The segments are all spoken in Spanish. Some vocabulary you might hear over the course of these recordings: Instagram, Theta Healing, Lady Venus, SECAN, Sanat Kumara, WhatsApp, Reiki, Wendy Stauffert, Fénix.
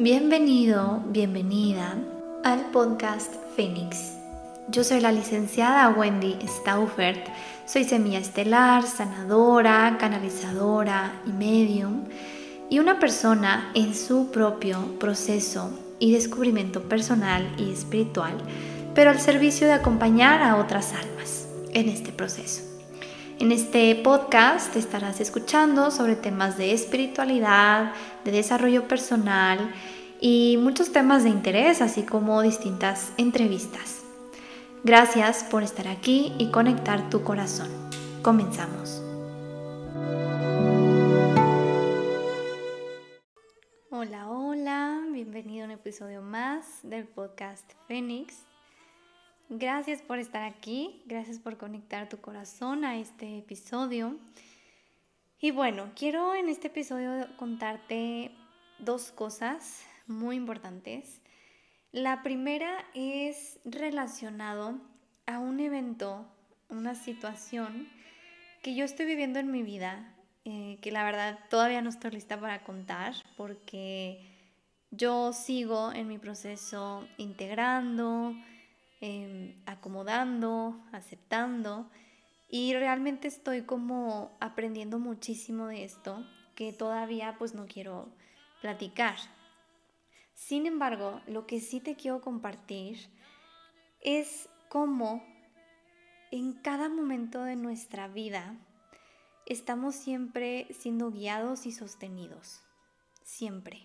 Bienvenido, bienvenida al podcast Fénix. Yo soy la licenciada Wendy Stauffert, soy semilla estelar, sanadora, canalizadora y medium, y una persona en su propio proceso y descubrimiento personal y espiritual, pero al servicio de acompañar a otras almas en este proceso. En este podcast te estarás escuchando sobre temas de espiritualidad, de desarrollo personal y muchos temas de interés, así como distintas entrevistas. Gracias por estar aquí y conectar tu corazón. Comenzamos. Hola, hola. Bienvenido a un episodio más del podcast Fénix. Gracias por estar aquí, gracias por conectar tu corazón a este episodio. Y bueno, quiero en este episodio contarte dos cosas muy importantes. La primera es relacionado a un evento, una situación que yo estoy viviendo en mi vida, que la verdad todavía no estoy lista para contar porque yo sigo en mi proceso integrando, acomodando, aceptando, y realmente estoy como aprendiendo muchísimo de esto que todavía pues no quiero platicar. Sin embargo, lo que sí te quiero compartir es cómo en cada momento de nuestra vida estamos siempre siendo guiados y sostenidos, siempre.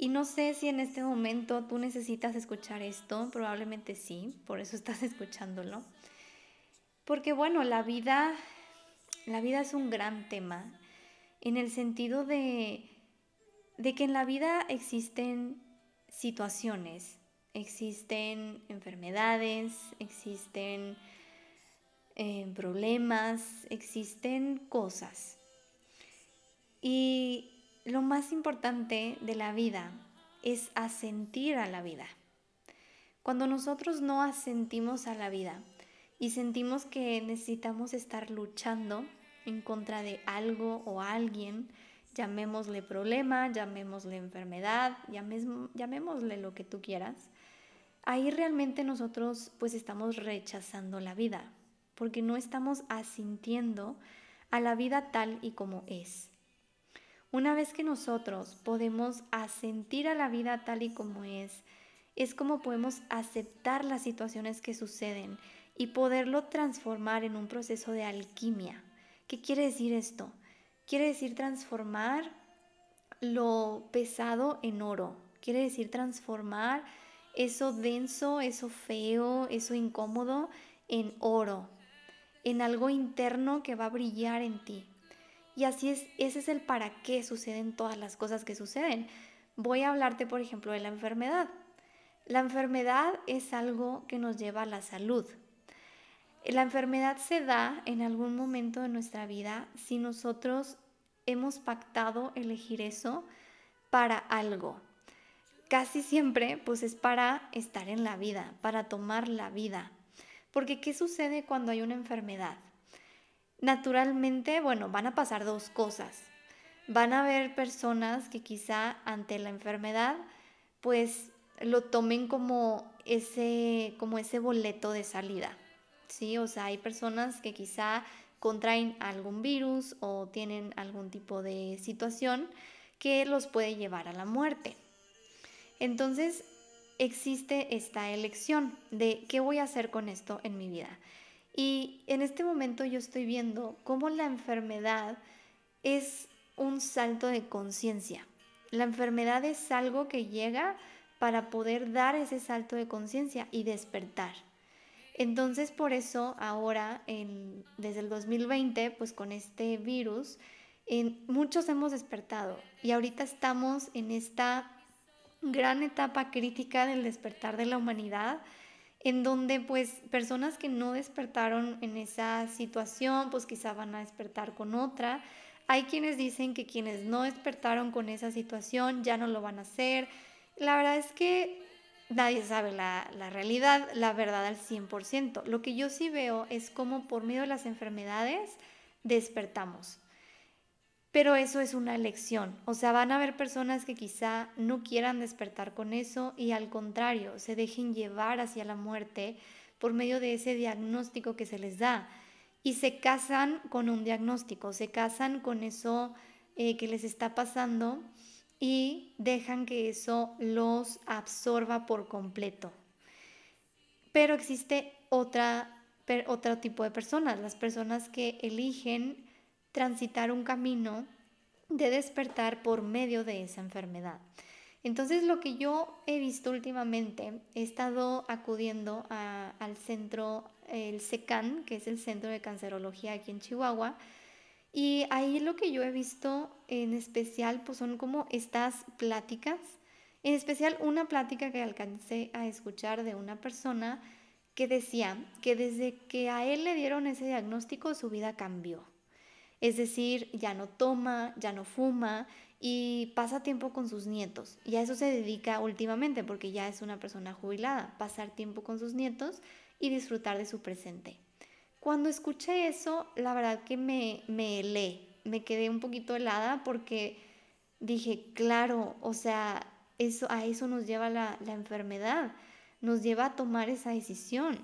Y no sé si en este momento tú necesitas escuchar esto, probablemente sí, por eso estás escuchándolo. Porque bueno, la vida es un gran tema, en el sentido de que en la vida existen situaciones, existen enfermedades, existen problemas, existen cosas. Y lo más importante de la vida es asentir a la vida. Cuando nosotros no asentimos a la vida y sentimos que necesitamos estar luchando en contra de algo o alguien, llamémosle problema, llamémosle enfermedad, llamémosle lo que tú quieras, ahí realmente nosotros pues estamos rechazando la vida porque no estamos asintiendo a la vida tal y como es. Una vez que nosotros podemos asentir a la vida tal y como es como podemos aceptar las situaciones que suceden y poderlo transformar en un proceso de alquimia. ¿Qué quiere decir esto? Quiere decir transformar lo pesado en oro. Quiere decir transformar eso denso, eso feo, eso incómodo en oro, en algo interno que va a brillar en ti. Y así es, ese es el para qué suceden todas las cosas que suceden. Voy a hablarte, por ejemplo, de la enfermedad. La enfermedad es algo que nos lleva a la salud. La enfermedad se da en algún momento de nuestra vida si nosotros hemos pactado elegir eso para algo. Casi siempre, pues es para estar en la vida, para tomar la vida. Porque ¿qué sucede cuando hay una enfermedad? Naturalmente, bueno, van a pasar dos cosas. Van a haber personas que quizá ante la enfermedad, pues lo tomen como ese boleto de salida, ¿sí? O sea, hay personas que quizá contraen algún virus o tienen algún tipo de situación que los puede llevar a la muerte. Entonces, existe esta elección de ¿qué voy a hacer con esto en mi vida? Y en este momento yo estoy viendo cómo la enfermedad es un salto de conciencia. La enfermedad es algo que llega para poder dar ese salto de conciencia y despertar. Entonces, por eso ahora, desde el 2020, pues con este virus, muchos hemos despertado. Y ahorita estamos en esta gran etapa crítica del despertar de la humanidad, en donde pues personas que no despertaron en esa situación, pues quizá van a despertar con otra. Hay quienes dicen que quienes no despertaron con esa situación ya no lo van a hacer. La verdad es que nadie sabe la realidad, la verdad al 100%. Lo que yo sí veo es cómo por medio de las enfermedades despertamos. Pero eso es una elección, o sea, van a haber personas que quizá no quieran despertar con eso y al contrario, se dejen llevar hacia la muerte por medio de ese diagnóstico que se les da y se casan con un diagnóstico, se casan con eso que les está pasando y dejan que eso los absorba por completo. Pero existe otro tipo de personas, las personas que eligen transitar un camino de despertar por medio de esa enfermedad. Entonces, lo que yo he visto últimamente, he estado acudiendo al centro, el SECAN, que es el Centro de Cancerología aquí en Chihuahua, y ahí lo que yo he visto en especial pues son como estas pláticas, en especial una plática que alcancé a escuchar de una persona que decía que desde que a él le dieron ese diagnóstico su vida cambió. Es decir, ya no toma, ya no fuma y pasa tiempo con sus nietos. Y a eso se dedica últimamente porque ya es una persona jubilada, pasar tiempo con sus nietos y disfrutar de su presente. Cuando escuché eso, la verdad que me helé, me quedé un poquito helada porque dije, claro, o sea, a eso nos lleva la enfermedad, nos lleva a tomar esa decisión.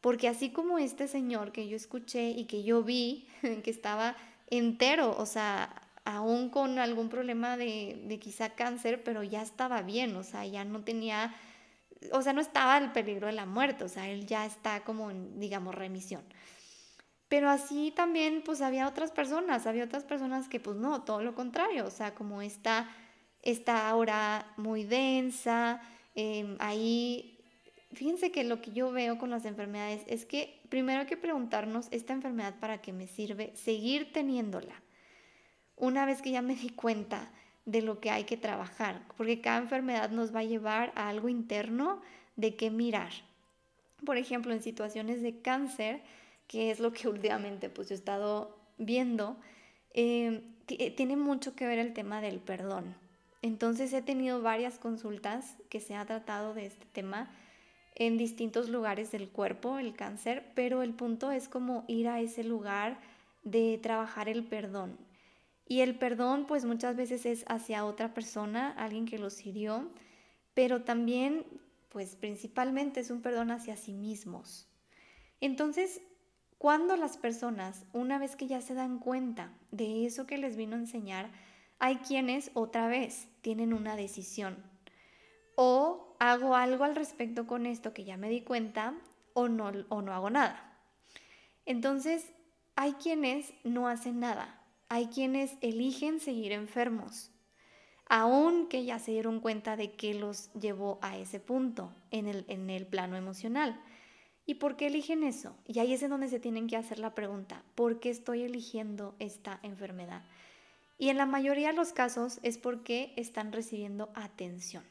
Porque así como este señor que yo escuché y que yo vi que estaba entero, o sea, aún con algún problema de quizá cáncer, pero ya estaba bien, o sea, ya no tenía, o sea, no estaba el peligro de la muerte, o sea, él ya está como en, digamos, remisión. Pero así también, pues, había otras personas que, pues, no, todo lo contrario, o sea, como esta aura muy densa, ahí. Fíjense que lo que yo veo con las enfermedades es que primero hay que preguntarnos, ¿esta enfermedad para qué me sirve? Seguir teniéndola. Una vez que ya me di cuenta de lo que hay que trabajar, porque cada enfermedad nos va a llevar a algo interno de qué mirar. Por ejemplo, en situaciones de cáncer, que es lo que últimamente pues yo he estado viendo, tiene mucho que ver el tema del perdón. Entonces he tenido varias consultas que se ha tratado de este tema en distintos lugares del cuerpo, el cáncer, pero el punto es como ir a ese lugar de trabajar el perdón. Y el perdón, pues muchas veces es hacia otra persona, alguien que los hirió, pero también, pues principalmente es un perdón hacia sí mismos. Entonces, cuando las personas, una vez que ya se dan cuenta de eso que les vino a enseñar, hay quienes otra vez tienen una decisión. O hago algo al respecto con esto que ya me di cuenta o no hago nada. Entonces, hay quienes no hacen nada, hay quienes eligen seguir enfermos, aunque ya se dieron cuenta de que los llevó a ese punto en el plano emocional. ¿Y por qué eligen eso? Y ahí es en donde se tienen que hacer la pregunta, ¿por qué estoy eligiendo esta enfermedad? Y en la mayoría de los casos es porque están recibiendo atención.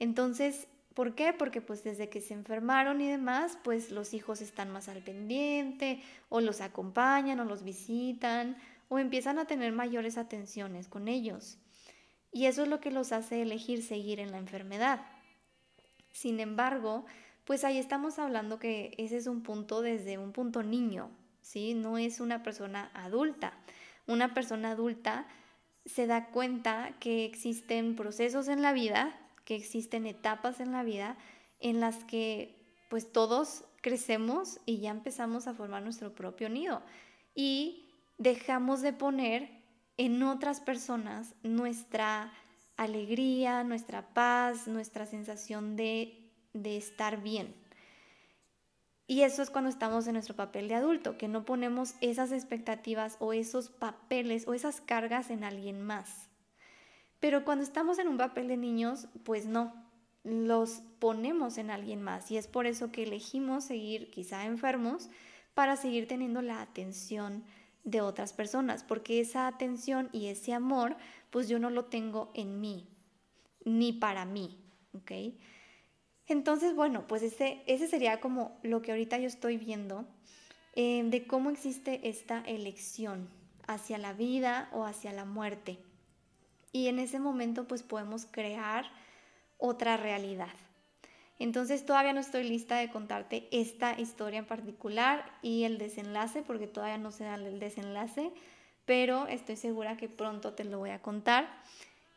Entonces, ¿por qué? Porque pues desde que se enfermaron y demás, pues los hijos están más al pendiente, o los acompañan, o los visitan, o empiezan a tener mayores atenciones con ellos. Y eso es lo que los hace elegir seguir en la enfermedad. Sin embargo, pues ahí estamos hablando que ese es un punto desde un punto niño, ¿sí? No es una persona adulta. Una persona adulta se da cuenta que existen procesos en la vida, que existen etapas en la vida en las que pues todos crecemos y ya empezamos a formar nuestro propio nido y dejamos de poner en otras personas nuestra alegría, nuestra paz, nuestra sensación de estar bien. Y eso es cuando estamos en nuestro papel de adulto, que no ponemos esas expectativas o esos papeles o esas cargas en alguien más. Pero cuando estamos en un papel de niños, pues no, los ponemos en alguien más. Y es por eso que elegimos seguir quizá enfermos para seguir teniendo la atención de otras personas. Porque esa atención y ese amor, pues yo no lo tengo en mí, ni para mí, ¿ok? Entonces, bueno, pues ese sería como lo que ahorita yo estoy viendo de cómo existe esta elección hacia la vida o hacia la muerte. Y en ese momento pues podemos crear otra realidad. Entonces todavía no estoy lista de contarte esta historia en particular y el desenlace, porque todavía no se da el desenlace, pero estoy segura que pronto te lo voy a contar.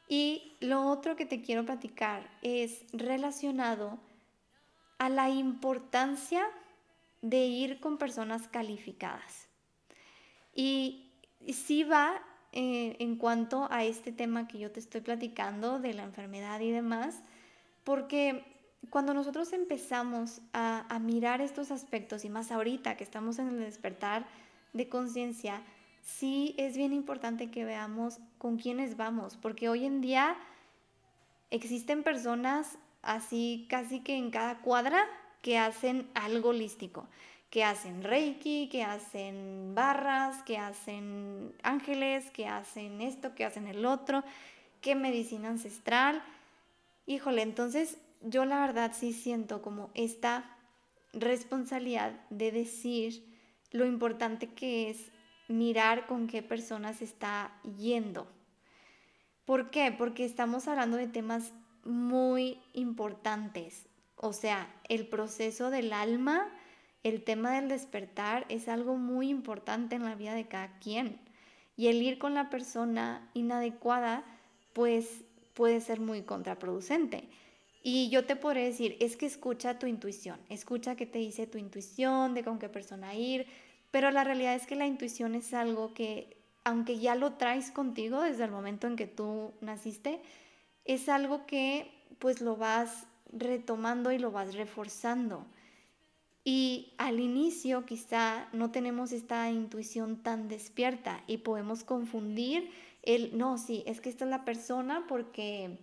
Y lo otro que te quiero platicar es relacionado a la importancia de ir con personas calificadas. Y sí va en cuanto a este tema que yo te estoy platicando de la enfermedad y demás, porque cuando nosotros empezamos a mirar estos aspectos, y más ahorita que estamos en el despertar de conciencia, sí es bien importante que veamos con quiénes vamos, porque hoy en día existen personas así casi que en cada cuadra que hacen algo holístico, que hacen reiki, que hacen barras, que hacen ángeles, que hacen esto, que hacen el otro, que medicina ancestral. Híjole, entonces yo la verdad sí siento como esta responsabilidad de decir lo importante que es mirar con qué personas está yendo. ¿Por qué? Porque estamos hablando de temas muy importantes. O sea, el proceso del alma, el tema del despertar es algo muy importante en la vida de cada quien. Y el ir con la persona inadecuada, pues puede ser muy contraproducente. Y yo te podré decir, es que escucha tu intuición, escucha qué te dice tu intuición, de con qué persona ir. Pero la realidad es que la intuición es algo que, aunque ya lo traes contigo desde el momento en que tú naciste, es algo que pues lo vas retomando y lo vas reforzando. Y al inicio quizá no tenemos esta intuición tan despierta y podemos confundir el, no, sí, es que esta es la persona porque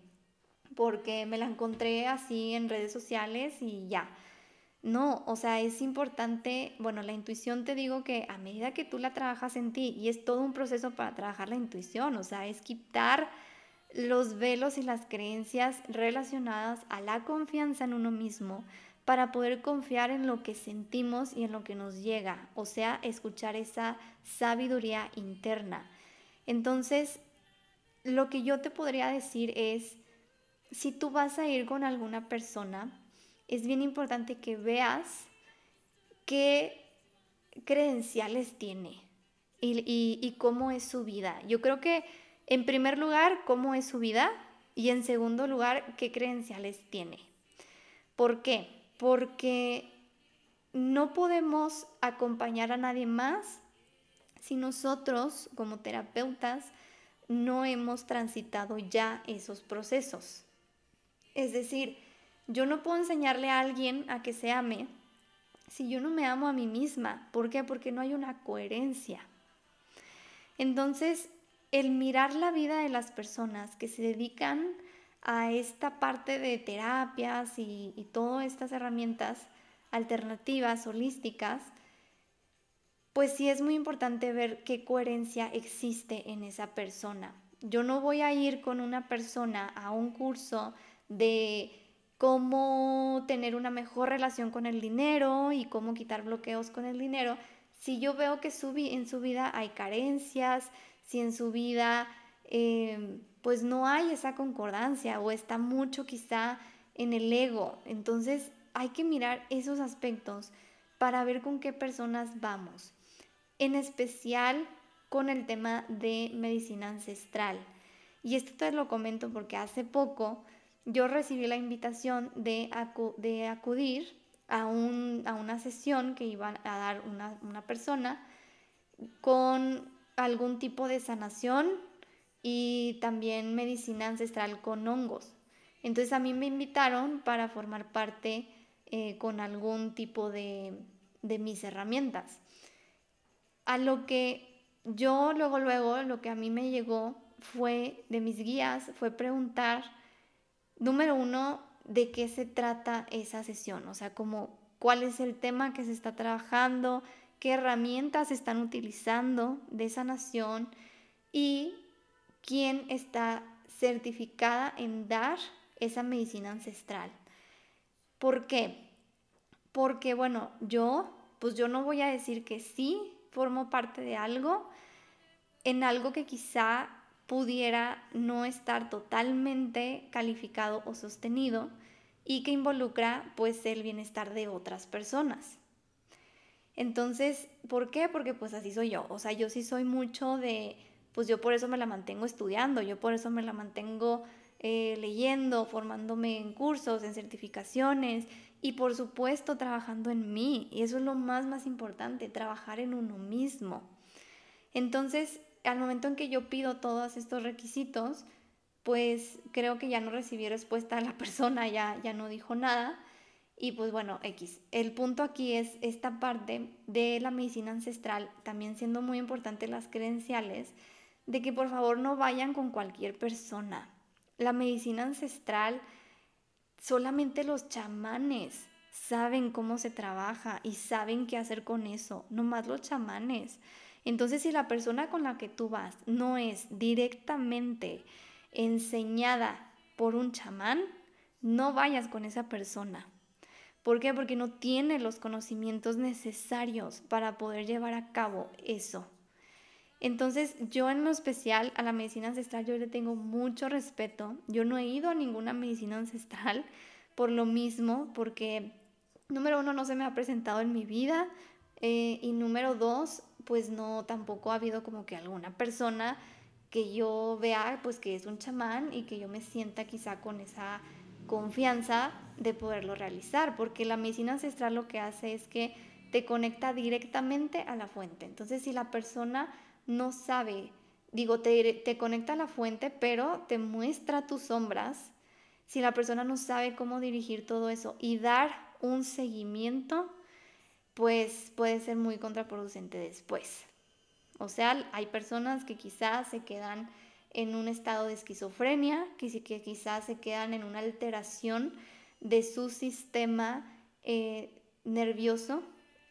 me la encontré así en redes sociales y ya. No, o sea, es importante, bueno, la intuición te digo que a medida que tú la trabajas en ti, y es todo un proceso para trabajar la intuición, o sea, es quitar los velos y las creencias relacionadas a la confianza en uno mismo para poder confiar en lo que sentimos y en lo que nos llega, o sea, escuchar esa sabiduría interna. Entonces, lo que yo te podría decir es, si tú vas a ir con alguna persona, es bien importante que veas qué credenciales tiene y cómo es su vida. Yo creo que, en primer lugar, cómo es su vida, y en segundo lugar, qué credenciales tiene. ¿Por qué? Porque no podemos acompañar a nadie más si nosotros, como terapeutas, no hemos transitado ya esos procesos. Es decir, yo no puedo enseñarle a alguien a que se ame si yo no me amo a mí misma. ¿Por qué? Porque no hay una coherencia. Entonces, el mirar la vida de las personas que se dedican a esta parte de terapias y todas estas herramientas alternativas, holísticas, pues sí es muy importante ver qué coherencia existe en esa persona. Yo no voy a ir con una persona a un curso de cómo tener una mejor relación con el dinero y cómo quitar bloqueos con el dinero, si yo veo que en su vida hay carencias, si en su vida pues no hay esa concordancia o está mucho quizá en el ego. Entonces hay que mirar esos aspectos para ver con qué personas vamos, en especial con el tema de medicina ancestral. Y esto te lo comento porque hace poco yo recibí la invitación de acudir a una sesión que iba a dar una persona con algún tipo de sanación y también medicina ancestral con hongos. Entonces a mí me invitaron para formar parte con algún tipo de mis herramientas. A lo que yo luego lo que a mí me llegó fue de mis guías, fue preguntar, número uno, ¿de qué se trata esa sesión? O sea, como cuál es el tema que se está trabajando, qué herramientas se están utilizando de sanación y quién está certificada en dar esa medicina ancestral. ¿Por qué? Porque, bueno, yo no voy a decir que sí formo parte de algo, en algo que quizá pudiera no estar totalmente calificado o sostenido y que involucra pues el bienestar de otras personas. Entonces, ¿por qué? Porque pues así soy yo. O sea, yo sí soy mucho de, pues yo por eso me la mantengo estudiando, yo por eso me la mantengo leyendo, formándome en cursos, en certificaciones y por supuesto trabajando en mí. Y eso es lo más, más importante, trabajar en uno mismo. Entonces, al momento en que yo pido todos estos requisitos, pues creo que ya no recibí respuesta de la persona, ya no dijo nada. Y pues bueno, X. El punto aquí es esta parte de la medicina ancestral, también siendo muy importante las credenciales, de que por favor no vayan con cualquier persona. La medicina ancestral, solamente los chamanes saben cómo se trabaja y saben qué hacer con eso, nomás los chamanes. Entonces, si la persona con la que tú vas no es directamente enseñada por un chamán, no vayas con esa persona. ¿Por qué? Porque no tiene los conocimientos necesarios para poder llevar a cabo eso. Entonces, yo en lo especial a la medicina ancestral, yo le tengo mucho respeto. Yo no he ido a ninguna medicina ancestral por lo mismo, porque, número uno, no se me ha presentado en mi vida, y número dos, pues no, tampoco ha habido como que alguna persona que yo vea pues que es un chamán y que yo me sienta quizá con esa confianza de poderlo realizar, porque la medicina ancestral lo que hace es que te conecta directamente a la fuente. Entonces, si la persona no sabe, digo, te conecta a la fuente, pero te muestra tus sombras. Si la persona no sabe cómo dirigir todo eso y dar un seguimiento, pues puede ser muy contraproducente después. O sea, hay personas que quizás se quedan en un estado de esquizofrenia, que quizás se quedan en una alteración de su sistema nervioso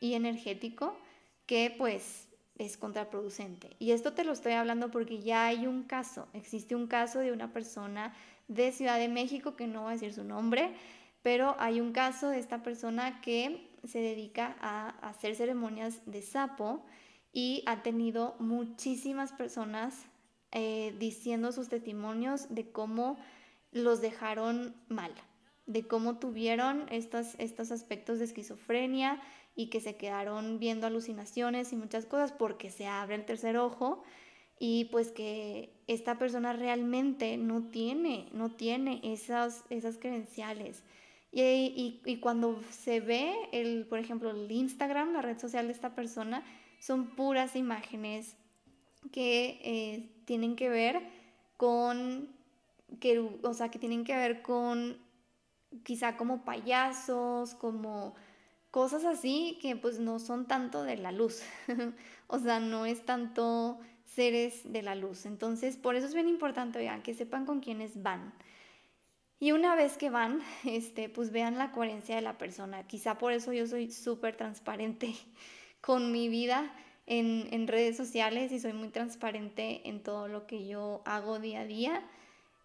y energético, que pues es contraproducente. Y esto te lo estoy hablando porque ya hay un caso, existe un caso de una persona de Ciudad de México, que no voy a decir su nombre, pero hay un caso de esta persona que se dedica a hacer ceremonias de sapo y ha tenido muchísimas personas diciendo sus testimonios de cómo los dejaron mal, de cómo tuvieron estos aspectos de esquizofrenia y que se quedaron viendo alucinaciones y muchas cosas porque se abre el tercer ojo, y pues que esta persona realmente no tiene esas credenciales. Y cuando se ve, por ejemplo, el Instagram, la red social de esta persona, son puras imágenes que tienen que ver con, o sea, que tienen que ver con quizá como payasos, como cosas así que pues no son tanto de la luz, o sea, no es tanto seres de la luz. Entonces, por eso es bien importante, oigan, que sepan con quiénes van. Y una vez que van, pues vean la coherencia de la persona. Quizá por eso yo soy súper transparente con mi vida en redes sociales, y soy muy transparente en todo lo que yo hago día a día,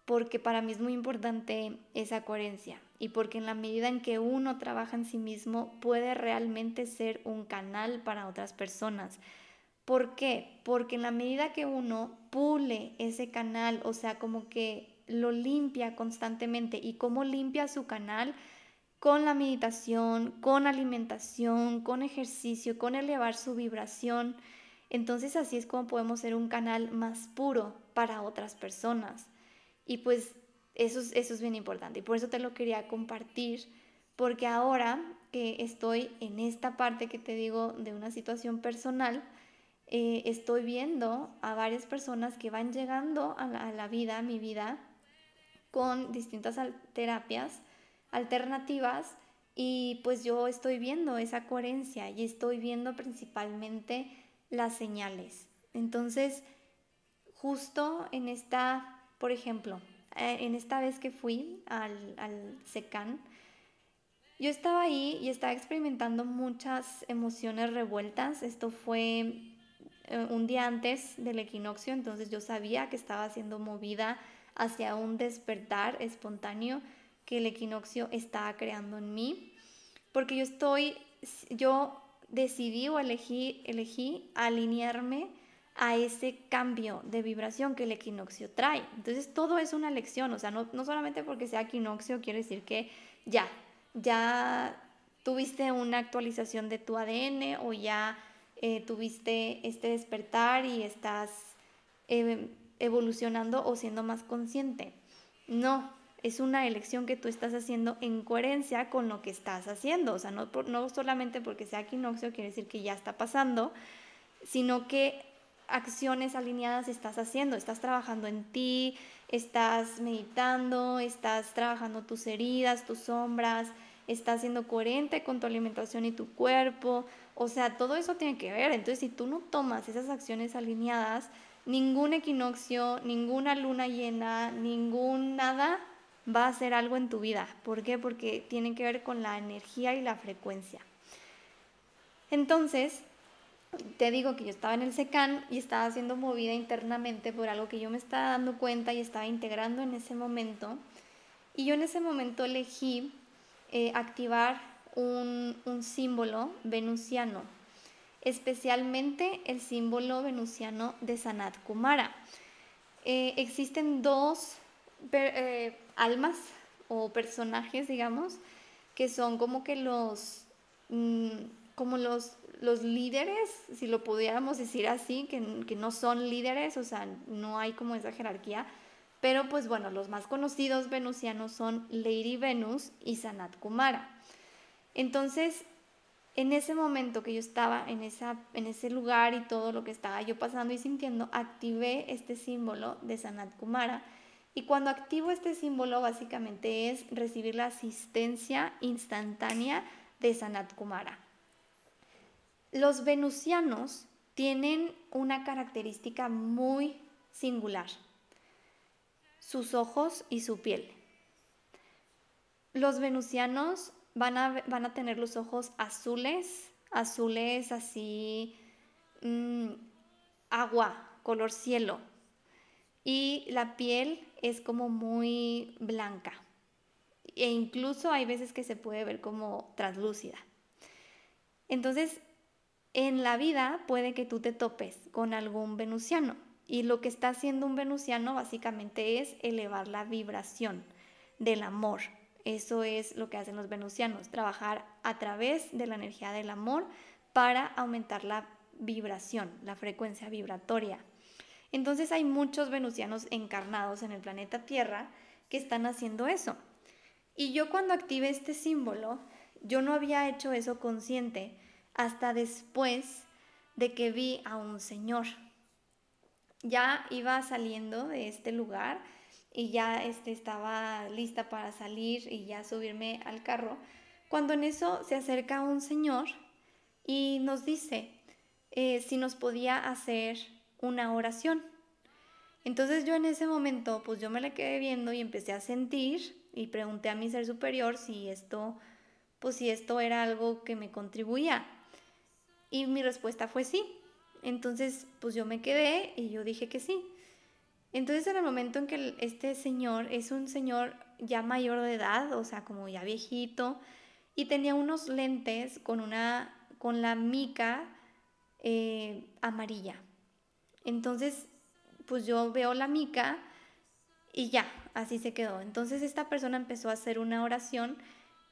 porque para mí es muy importante esa coherencia, y porque en la medida en que uno trabaja en sí mismo puede realmente ser un canal para otras personas. ¿Por qué? Porque en la medida que uno pule ese canal, o sea, como que lo limpia constantemente. Y cómo limpia su canal, con la meditación, con alimentación, con ejercicio, con elevar su vibración. Entonces, así es como podemos ser un canal más puro para otras personas. Y pues eso es bien importante, y por eso te lo quería compartir, porque ahora que estoy en esta parte que te digo de una situación personal, estoy viendo a varias personas que van llegando a la vida, a mi vida, con distintas terapias alternativas, y pues yo estoy viendo esa coherencia y estoy viendo principalmente las señales. Entonces, justo en esta, por ejemplo, en esta vez que fui al SECAN, yo estaba ahí y estaba experimentando muchas emociones revueltas. Esto fue un día antes del equinoccio, entonces yo sabía que estaba siendo movida hacia un despertar espontáneo que el equinoccio estaba creando en mí, porque yo decidí o elegí alinearme a ese cambio de vibración que el equinoccio trae. Entonces, todo es una lección, o sea, no solamente porque sea equinoccio quiere decir que ya ¿Tuviste una actualización de tu ADN o ya tuviste este despertar y estás evolucionando o siendo más consciente? No, es una elección que tú estás haciendo en coherencia con lo que estás haciendo. O sea, no solamente porque sea equinoccio quiere decir que ya está pasando, sino que acciones alineadas estás haciendo, estás trabajando en ti, estás meditando, estás trabajando tus heridas, tus sombras, estás siendo coherente con tu alimentación y tu cuerpo. O sea, todo eso tiene que ver. Entonces, si tú no tomas esas acciones alineadas, ningún equinoccio, ninguna luna llena, ningún nada va a ser algo en tu vida. ¿Por qué? Porque tiene que ver con la energía y la frecuencia. Entonces, te digo que yo estaba en el SECAN y estaba siendo movida internamente por algo que yo me estaba dando cuenta y estaba integrando en ese momento. Y yo en ese momento elegí activar un símbolo venusiano, especialmente el símbolo venusiano de Sanat Kumara. Existen dos almas o personajes, digamos, que son como que los líderes, si lo pudiéramos decir así, que no son líderes, o sea, no hay como esa jerarquía, pero pues bueno, los más conocidos venusianos son Lady Venus y Sanat Kumara. Entonces, en ese momento que yo estaba en ese lugar y todo lo que estaba yo pasando y sintiendo, activé este símbolo de Sanat Kumara, y cuando activo este símbolo básicamente es recibir la asistencia instantánea de Sanat Kumara. Los venusianos tienen una característica muy singular: sus ojos y su piel. Los venusianos van a tener los ojos azules, azules así, agua, color cielo. Y la piel es como muy blanca. E incluso hay veces que se puede ver como translúcida. Entonces, en la vida puede que tú te topes con algún venusiano, y lo que está haciendo un venusiano básicamente es elevar la vibración del amor. Eso es lo que hacen los venusianos, trabajar a través de la energía del amor para aumentar la vibración, la frecuencia vibratoria. Entonces hay muchos venusianos encarnados en el planeta Tierra que están haciendo eso. Y yo cuando activé este símbolo, yo no había hecho eso consciente hasta después de que vi a un señor. Ya iba saliendo de este lugar y ya estaba lista para salir y ya subirme al carro, cuando en eso se acerca un señor y nos dice si nos podía hacer una oración. Entonces yo en ese momento, pues yo me la quedé viendo y empecé a sentir y pregunté a mi ser superior si esto era algo que me contribuía. Y mi respuesta fue sí. Entonces, pues yo me quedé y yo dije que sí. Entonces, en el momento en que este señor es un señor ya mayor de edad, o sea, como ya viejito, y tenía unos lentes con la mica amarilla. Entonces, pues yo veo la mica y ya, así se quedó. Entonces, esta persona empezó a hacer una oración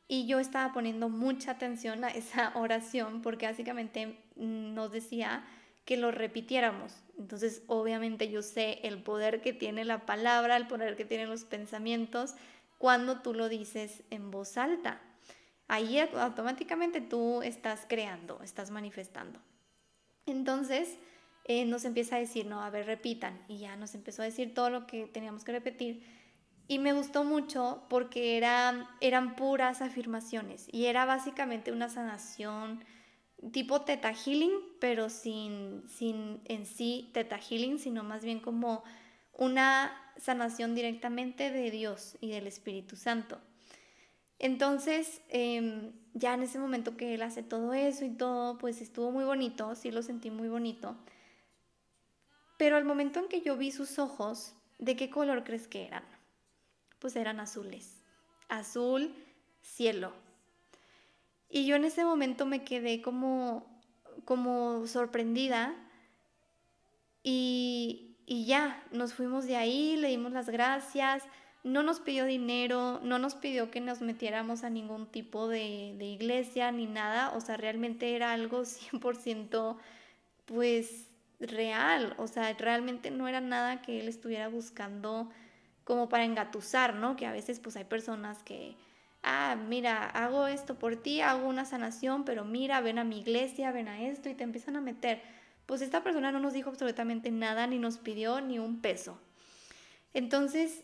y yo estaba poniendo mucha atención a esa oración porque básicamente nos decía que lo repitiéramos. Entonces, obviamente yo sé el poder que tiene la palabra, el poder que tienen los pensamientos cuando tú lo dices en voz alta. Ahí automáticamente tú estás creando, estás manifestando. Entonces, nos empieza a decir, no, a ver, repitan. Y ya nos empezó a decir todo lo que teníamos que repetir. Y me gustó mucho porque eran puras afirmaciones y era básicamente una sanación tipo Theta Healing, pero sin en sí Theta Healing, sino más bien como una sanación directamente de Dios y del Espíritu Santo. Entonces, ya en ese momento que él hace todo eso y todo, pues estuvo muy bonito, sí lo sentí muy bonito. Pero al momento en que yo vi sus ojos, ¿de qué color crees que eran? Pues eran azules, azul cielo. Y yo en ese momento me quedé como sorprendida y ya, nos fuimos de ahí, le dimos las gracias, no nos pidió dinero, no nos pidió que nos metiéramos a ningún tipo de iglesia ni nada, o sea, realmente era algo 100% pues real, o sea, realmente no era nada que él estuviera buscando como para engatusar, ¿no? Que a veces pues hay personas que, ah, mira, hago esto por ti, hago una sanación, pero mira, ven a mi iglesia, ven a esto, y te empiezan a meter. Pues esta persona no nos dijo absolutamente nada, ni nos pidió ni un peso. Entonces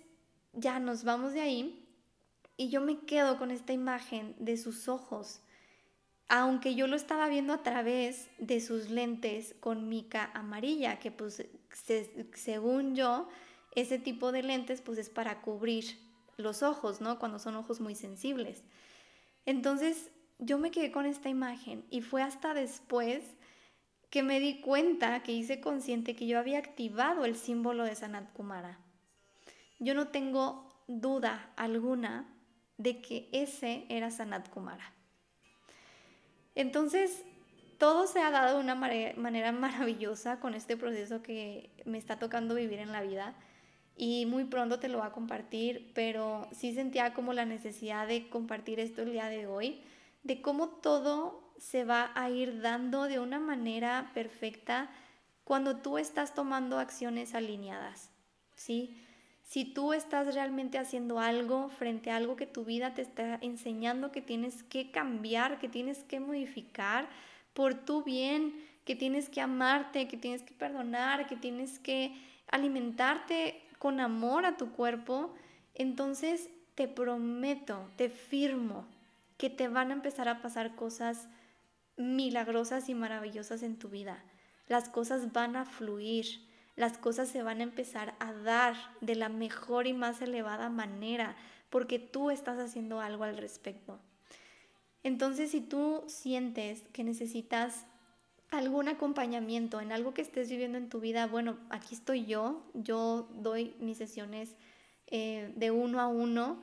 ya nos vamos de ahí y yo me quedo con esta imagen de sus ojos, aunque yo lo estaba viendo a través de sus lentes con mica amarilla, que pues según yo, ese tipo de lentes pues es para cubrir los ojos, ¿no? Cuando son ojos muy sensibles. Entonces yo me quedé con esta imagen y fue hasta después que me di cuenta, que hice consciente que yo había activado el símbolo de Sanat Kumara. Yo no tengo duda alguna de que ese era Sanat Kumara. Entonces todo se ha dado de una manera maravillosa con este proceso que me está tocando vivir en la vida, y muy pronto te lo voy a compartir, pero sí sentía como la necesidad de compartir esto el día de hoy, de cómo todo se va a ir dando de una manera perfecta cuando tú estás tomando acciones alineadas, ¿sí? Si tú estás realmente haciendo algo frente a algo que tu vida te está enseñando que tienes que cambiar, que tienes que modificar, por tu bien, que tienes que amarte, que tienes que perdonar, que tienes que alimentarte con amor a tu cuerpo, entonces te prometo, te firmo que te van a empezar a pasar cosas milagrosas y maravillosas en tu vida. Las cosas van a fluir, las cosas se van a empezar a dar de la mejor y más elevada manera, porque tú estás haciendo algo al respecto. Entonces, si tú sientes que necesitas algún acompañamiento en algo que estés viviendo en tu vida, bueno, aquí estoy yo doy mis sesiones de 1 a 1,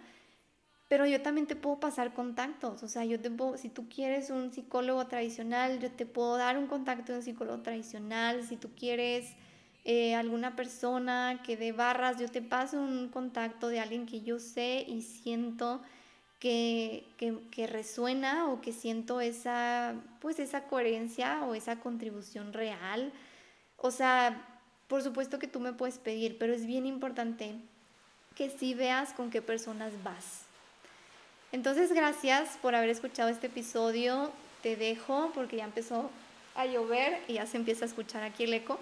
pero yo también te puedo pasar contactos, o sea, yo te puedo, si tú quieres un psicólogo tradicional, yo te puedo dar un contacto de un psicólogo tradicional, si tú quieres alguna persona que dé barras, yo te paso un contacto de alguien que yo sé y siento que resuena, o que siento esa, pues esa coherencia o esa contribución real. O sea, por supuesto que tú me puedes pedir, pero es bien importante que sí veas con qué personas vas. Entonces, gracias por haber escuchado este episodio. Te dejo porque ya empezó a llover y ya se empieza a escuchar aquí el eco.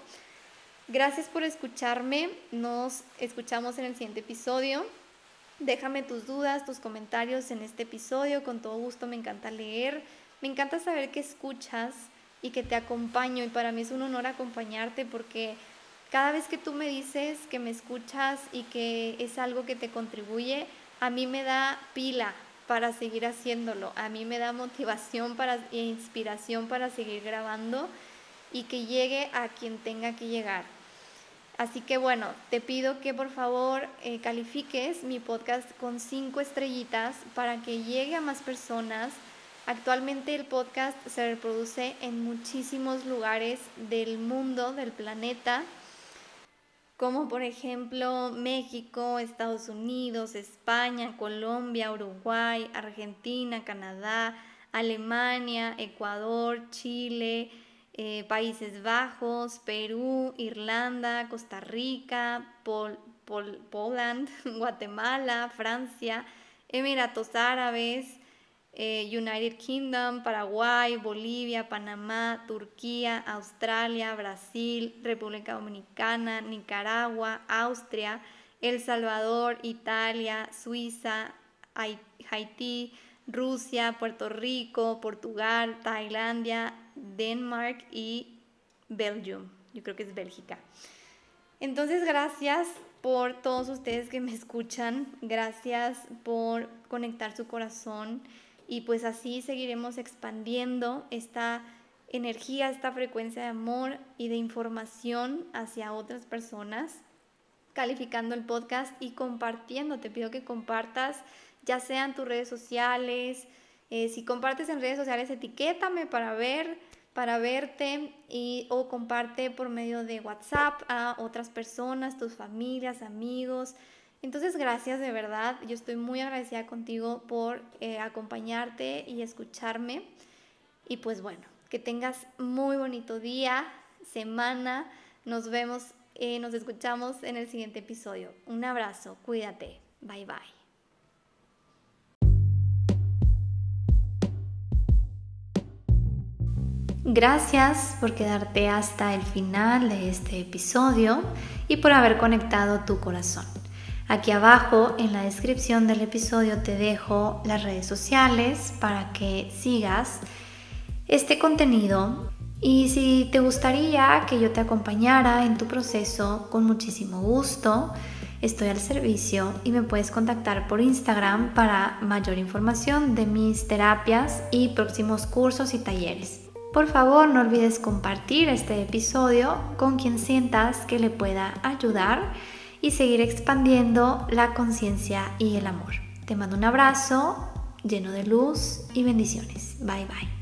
Gracias por escucharme. Nos escuchamos en el siguiente episodio. Déjame tus dudas, tus comentarios en este episodio, con todo gusto, me encanta leer, me encanta saber que escuchas y que te acompaño, y para mí es un honor acompañarte, porque cada vez que tú me dices que me escuchas y que es algo que te contribuye, a mí me da pila para seguir haciéndolo, a mí me da motivación e inspiración para seguir grabando y que llegue a quien tenga que llegar. Así que bueno, te pido que por favor califiques mi podcast con 5 estrellitas para que llegue a más personas. Actualmente el podcast se reproduce en muchísimos lugares del mundo, del planeta, como por ejemplo México, Estados Unidos, España, Colombia, Uruguay, Argentina, Canadá, Alemania, Ecuador, Chile, Países Bajos, Perú, Irlanda, Costa Rica, Poland, Guatemala, Francia, Emiratos Árabes, United Kingdom, Paraguay, Bolivia, Panamá, Turquía, Australia, Brasil, República Dominicana, Nicaragua, Austria, El Salvador, Italia, Suiza, Haití, Rusia, Puerto Rico, Portugal, Tailandia, Denmark y Belgium, yo creo que es Bélgica. Entonces, gracias por todos ustedes que me escuchan, gracias por conectar su corazón, y pues así seguiremos expandiendo esta energía, esta frecuencia de amor y de información hacia otras personas, calificando el podcast y compartiendo. Te pido que compartas, ya sea en tus redes sociales. Si compartes en redes sociales, etiquétame para verte, o comparte por medio de WhatsApp a otras personas, tus familias, amigos, Entonces, gracias de verdad. Yo estoy muy agradecida contigo por acompañarte y escucharme. Y pues bueno, que tengas muy bonito día, semana. Nos vemos, nos escuchamos en el siguiente episodio. Un abrazo, cuídate. Bye, bye. Gracias por quedarte hasta el final de este episodio y por haber conectado tu corazón. Aquí abajo en la descripción del episodio te dejo las redes sociales para que sigas este contenido, y si te gustaría que yo te acompañara en tu proceso, con muchísimo gusto estoy al servicio y me puedes contactar por Instagram para mayor información de mis terapias y próximos cursos y talleres. Por favor, no olvides compartir este episodio con quien sientas que le pueda ayudar y seguir expandiendo la conciencia y el amor. Te mando un abrazo lleno de luz y bendiciones. Bye, bye.